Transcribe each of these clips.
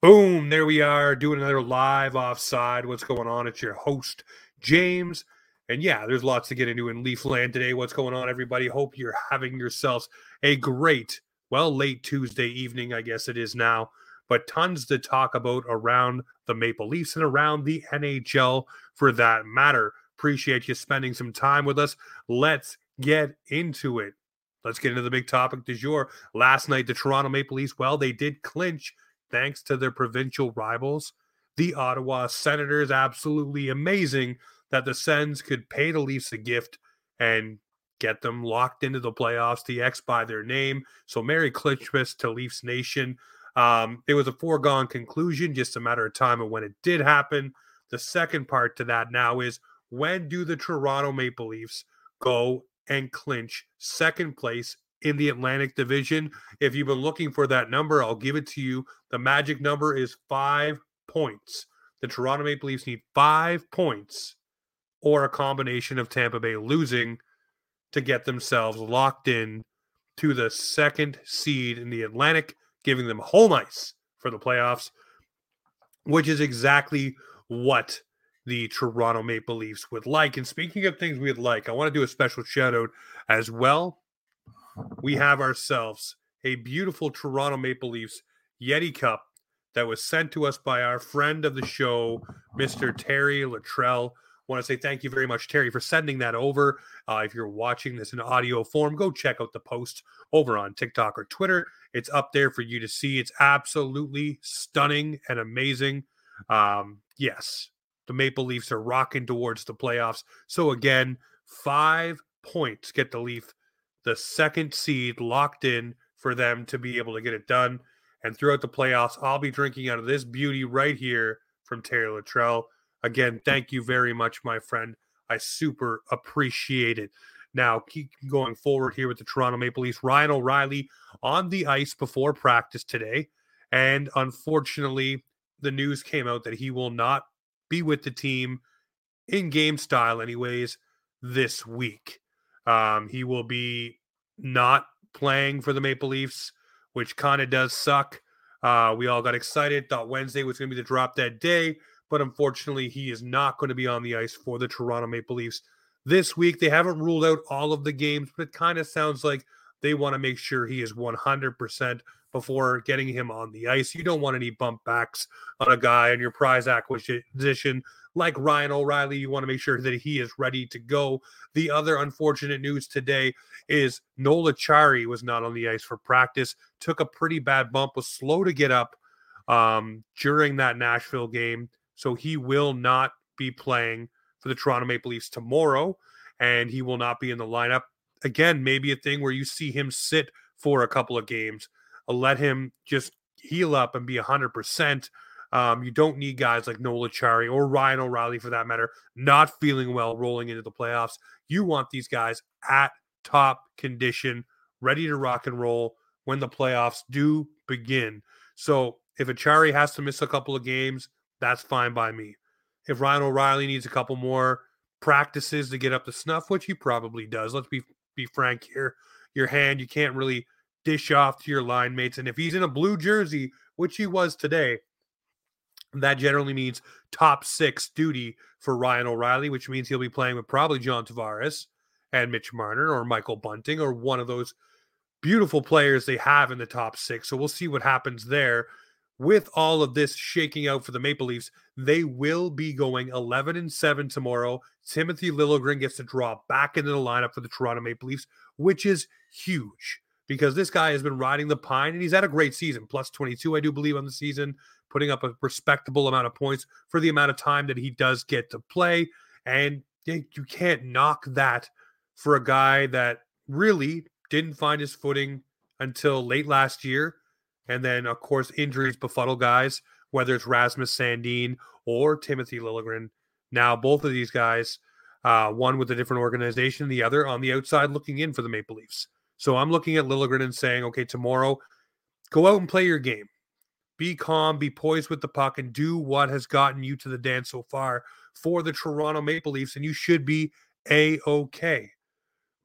Boom, there we are, doing another live offside. What's going on? It's your host, James. And yeah, there's lots to get into in Leaf Land today. What's going on, everybody? Hope you're having yourselves a great, well, late Tuesday evening, I guess it is now. But tons to talk about around the Maple Leafs and around the NHL for that matter. Appreciate you spending some time with us. Let's get into it. Let's get into the big topic du jour. Last night, the Toronto Maple Leafs, well, they did clinch thanks to their provincial rivals, the Ottawa Senators. Absolutely amazing that the Sens could pay the Leafs a gift and get them locked into the playoffs, the X by their name. So Merry Christmas to Leafs Nation. It was a foregone conclusion, just a matter of time of when it did happen. The second part to that now is, when do the Toronto Maple Leafs go and clinch second place in the Atlantic Division? If you've been looking for that number, I'll give it to you. The magic number is 5 points. The Toronto Maple Leafs need 5 points or a combination of Tampa Bay losing to get themselves locked in to the second seed in the Atlantic, giving them whole nights for the playoffs, which is exactly what the Toronto Maple Leafs would like. And speaking of things we'd like, I want to do a special shout out as well. We have ourselves a beautiful Toronto Maple Leafs Yeti Cup that was sent to us by our friend of the show, Mr. Terry Lutrell. I want to say thank you very much, Terry, for sending that over. If you're watching this in audio form, go check out the post over on TikTok or Twitter. It's up there for you to see. It's absolutely stunning and amazing. Yes, the Maple Leafs are rocking towards the playoffs. So again, 5 points get the Leaf the second seed locked in for them to be able to get it done. And throughout the playoffs, I'll be drinking out of this beauty right here from Terry Lutrell. Again, thank you very much, my friend. I super appreciate it. Now, keep going forward here with the Toronto Maple Leafs. Ryan O'Reilly on the ice before practice today. And unfortunately, the news came out that he will not be with the team in game style anyways this week. He will be not playing for the Maple Leafs, which kind of does suck. We all got excited, thought Wednesday was going to be the drop that day, but unfortunately he is not going to be on the ice for the Toronto Maple Leafs this week. They haven't ruled out all of the games, but it kind of sounds like they want to make sure he is 100% before getting him on the ice. You don't want any bump backs on a guy in your prize acquisition like Ryan O'Reilly. You want to make sure that he is ready to go. The other unfortunate news today is Noel Acciari was not on the ice for practice, took a pretty bad bump, was slow to get up during that Nashville game. So he will not be playing for the Toronto Maple Leafs tomorrow, and he will not be in the lineup. Again, maybe a thing where you see him sit for a couple of games. Let him just heal up and be 100%. You don't need guys like Noel Acciari or Ryan O'Reilly, for that matter, not feeling well rolling into the playoffs. You want these guys at top condition, ready to rock and roll when the playoffs do begin. So if Acciari has to miss a couple of games, that's fine by me. If Ryan O'Reilly needs a couple more practices to get up to snuff, which he probably does, let's be frank here, your hand, you can't really dish off to your line mates. And if he's in a blue jersey, which he was today, that generally means top six duty for Ryan O'Reilly, which means he'll be playing with probably John Tavares and Mitch Marner or Michael Bunting or one of those beautiful players they have in the top six. So we'll see what happens there. With all of this shaking out for the Maple Leafs, they will be going 11-7 tomorrow. Timothy Liljegren gets to draw back into the lineup for the Toronto Maple Leafs, which is huge because this guy has been riding the pine and he's had a great season, plus 22, I do believe, on the season, putting up a respectable amount of points for the amount of time that he does get to play. And you can't knock that for a guy that really didn't find his footing until late last year. And then, of course, injuries befuddle guys, whether it's Rasmus Sandin or Timothy Liljegren. Now, both of these guys, one with a different organization, the other on the outside looking in for the Maple Leafs. So I'm looking at Liljegren and saying, okay, tomorrow, go out and play your game. Be calm, be poised with the puck, and do what has gotten you to the dance so far for the Toronto Maple Leafs, and you should be A-okay.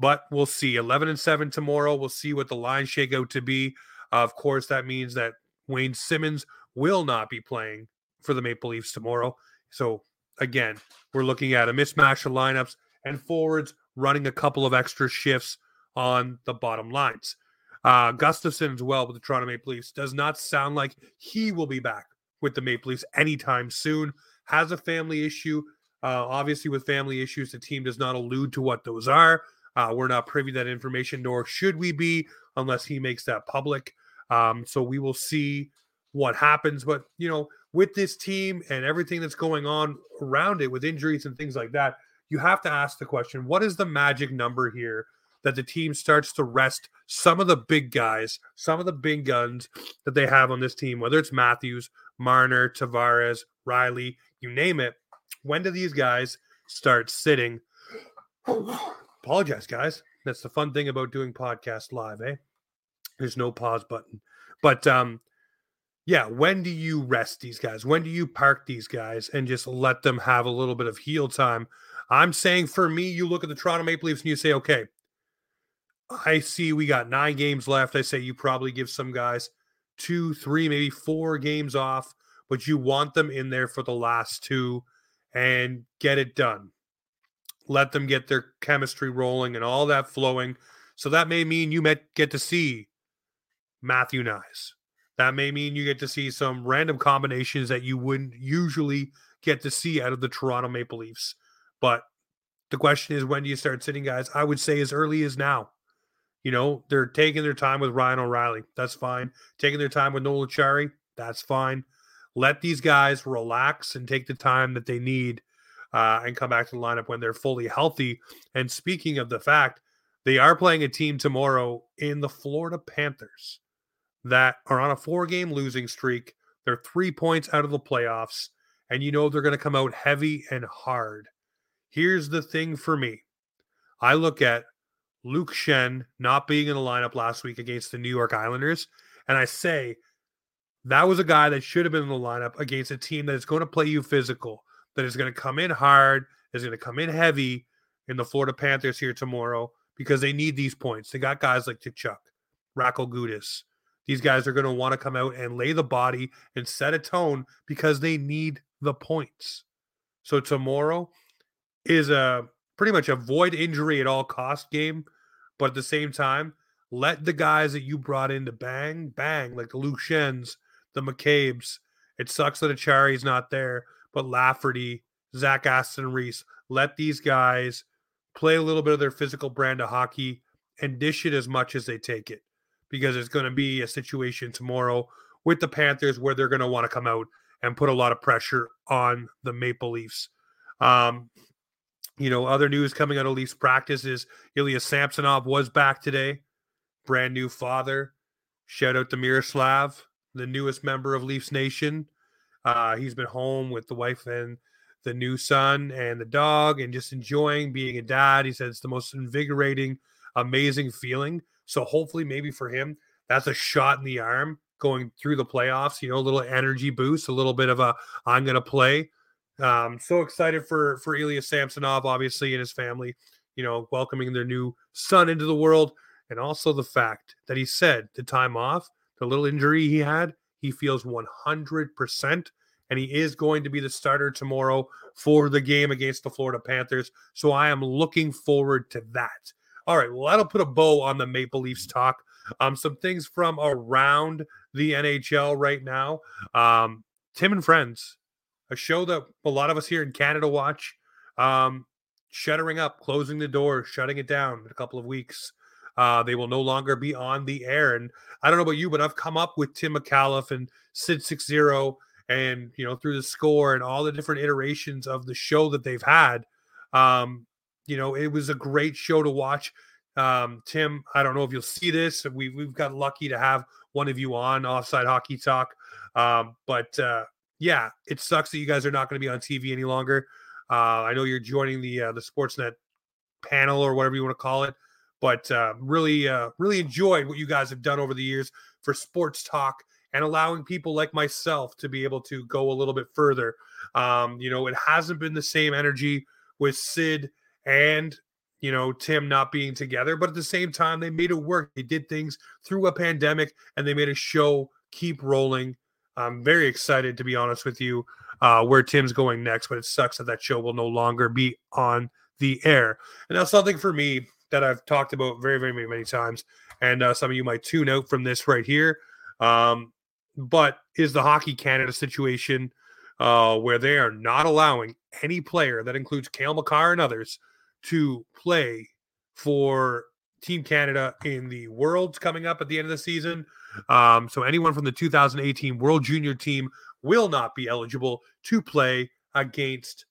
But we'll see. 11-7 tomorrow. We'll see what the line shake out to be. Of course, that means that Wayne Simmons will not be playing for the Maple Leafs tomorrow. So again, we're looking at a mismatch of lineups and forwards running a couple of extra shifts on the bottom lines. Gustafson as well with the Toronto Maple Leafs does not sound like he will be back with the Maple Leafs anytime soon. Has a family issue. Obviously, with family issues, the team does not allude to what those are. We're not privy to that information, nor should we be, unless he makes that public. So we will see what happens. But, you know, with this team and everything that's going on around it with injuries and things like that, you have to ask the question, what is the magic number here that the team starts to rest some of the big guys, some of the big guns that they have on this team, whether it's Matthews, Marner, Tavares, Riley, you name it. When do these guys start sitting? Apologize, guys. That's the fun thing about doing podcasts live, eh? There's no pause button. But, yeah, when do you rest these guys? When do you park these guys and just let them have a little bit of heal time? I'm saying, for me, you look at the Toronto Maple Leafs and you say, okay, I see we got 9 games left. I say you probably give some guys 2, 3, maybe 4 games off, but you want them in there for the last 2 and get it done. Let them get their chemistry rolling and all that flowing. So that may mean you get to see Matthew Nyes. That may mean you get to see some random combinations that you wouldn't usually get to see out of the Toronto Maple Leafs. But the question is, when do you start sitting guys? I would say as early as now. You know, they're taking their time with Ryan O'Reilly. That's fine. Taking their time with Noel Acciari. That's fine. Let these guys relax and take the time that they need and come back to the lineup when they're fully healthy. And speaking of the fact, they are playing a team tomorrow in the Florida Panthers that are on a 4-game losing streak. They're 3 points out of the playoffs, and you know they're going to come out heavy and hard. Here's the thing for me. I look at Luke Shen not being in the lineup last week against the New York Islanders, and I say that was a guy that should have been in the lineup against a team that is going to play you physical, that is going to come in hard, is going to come in heavy in the Florida Panthers here tomorrow because they need these points. They got guys like Tkachuk, Rakell Gudis. These guys are going to want to come out and lay the body and set a tone because they need the points. So tomorrow is a pretty much avoid injury at all cost game, but at the same time, let the guys that you brought in to bang, bang, like the Luke Shens, the McCabe's. It sucks that Achari's not there, but Lafferty, Zach Aston-Reese, let these guys play a little bit of their physical brand of hockey and dish it as much as they take it. Because it's going to be a situation tomorrow with the Panthers where they're going to want to come out and put a lot of pressure on the Maple Leafs. You know, other news coming out of Leafs practice is Ilya Samsonov was back today. Brand new father. Shout out to Miroslav, the newest member of Leafs Nation. He's been home with the wife and the new son and the dog and just enjoying being a dad. He said it's the most invigorating, amazing feeling. So hopefully maybe for him, that's a shot in the arm going through the playoffs, you know, a little energy boost, a little bit of a, I'm going to play. So excited for Ilya Samsonov, obviously, and his family, you know, welcoming their new son into the world. And also the fact that he said the time off, the little injury he had, he feels 100%. And he is going to be the starter tomorrow for the game against the Florida Panthers. So I am looking forward to that. All right, well, that'll put a bow on the Maple Leafs talk. Some things from around the NHL right now. Tim and Friends, a show that a lot of us here in Canada watch, shuttering up, closing the door, shutting it down in a couple of weeks. They will no longer be on the air. And I don't know about you, but I've come up with Tim McAuliffe and Sid 6-0 and, you know, Through the Score and all the different iterations of the show that they've had. You know, it was a great show to watch. Tim, I don't know if you'll see this. We've got lucky to have one of you on Offside Hockey Talk. Yeah, it sucks that you guys are not going to be on TV any longer. I know you're joining the Sportsnet panel or whatever you want to call it. But really enjoyed what you guys have done over the years for sports talk and allowing people like myself to be able to go a little bit further. You know, it hasn't been the same energy with Sid and, you know, Tim not being together. But at the same time, they made it work. They did things through a pandemic, and they made a show keep rolling I'm very excited, to be honest with you, where Tim's going next, but it sucks that that show will no longer be on the air. And that's something for me that I've talked about very, very many times, and some of you might tune out from this right here, but is the Hockey Canada situation where they are not allowing any player, that includes Kale McCarr and others, to play for Team Canada in the Worlds coming up at the end of the season. So anyone from the 2018 World Junior team will not be eligible to play against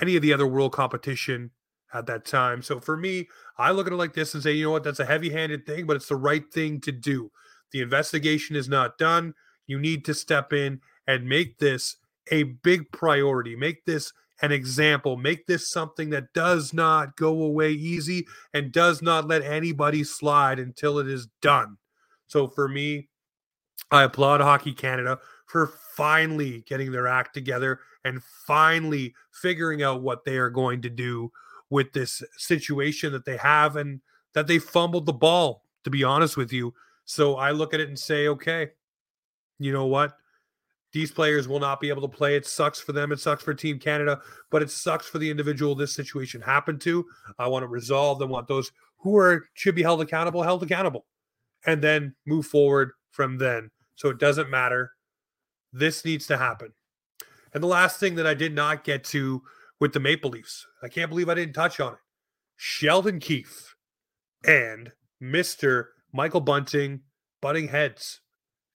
any of the other world competition at that time. So for me, I look at it like this and say, you know what, that's a heavy-handed thing, but it's the right thing to do. The investigation is not done. You need to step in and make this a big priority. Make this an example. Make this something that does not go away easy and does not let anybody slide until it is done. So for me, I applaud Hockey Canada for finally getting their act together and finally figuring out what they are going to do with this situation that they have, and that they fumbled the ball, to be honest with you. So I look at it and say, okay, you know what? These players will not be able to play. It sucks for them. It sucks for Team Canada, but it sucks for the individual this situation happened to. I want it resolved. I want those who are should be held accountable, and then move forward from then. So it doesn't matter. This needs to happen. And the last thing that I did not get to with the Maple Leafs, I can't believe I didn't touch on it. Sheldon Keefe and Mr. Michael Bunting butting heads.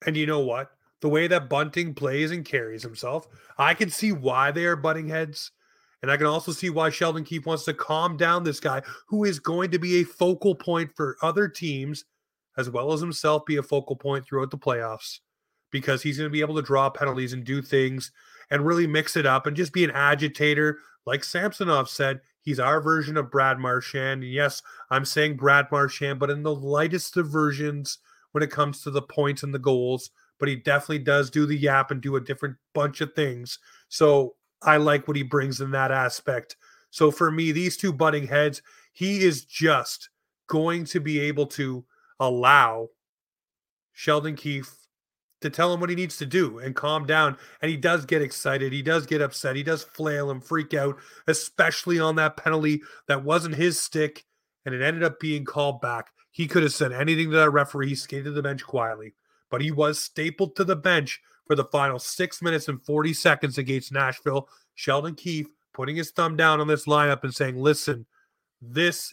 And you know what? The way that Bunting plays and carries himself, I can see why they are butting heads. And I can also see why Sheldon Keefe wants to calm down this guy who is going to be a focal point for other teams, as well as himself be a focal point throughout the playoffs, because he's going to be able to draw penalties and do things and really mix it up and just be an agitator. Like Samsonov said, he's our version of Brad Marchand. And yes, I'm saying Brad Marchand, but in the lightest of versions when it comes to the points and the goals. But he definitely does do the yap and do a different bunch of things. So I like what he brings in that aspect. So for me, these two butting heads, he is just going to be able to allow Sheldon Keefe to tell him what he needs to do and calm down. And he does get excited. He does get upset. He does flail and freak out, especially on that penalty that wasn't his stick, and it ended up being called back. He could have said anything to that referee. He skated to the bench quietly, but he was stapled to the bench for the final 6 minutes and 40 seconds against Nashville. Sheldon Keefe putting his thumb down on this lineup and saying, listen, this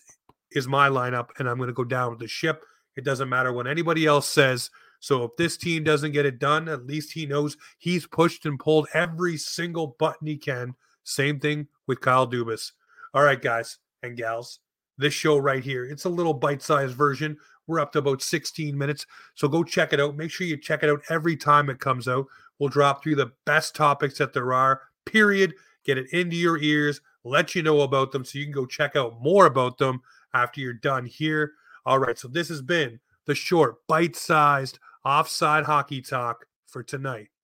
is my lineup, and I'm going to go down with the ship. It doesn't matter what anybody else says. So if this team doesn't get it done, at least he knows he's pushed and pulled every single button he can. Same thing with Kyle Dubas. All right, guys and gals, this show right here, it's a little bite-sized version. We're up to about 16 minutes, so go check it out. Make sure you check it out every time it comes out. We'll drop through the best topics that there are, period. Get it into your ears, let you know about them, so you can go check out more about them after you're done here. All right, so this has been the short, bite-sized, offside hockey talk for tonight.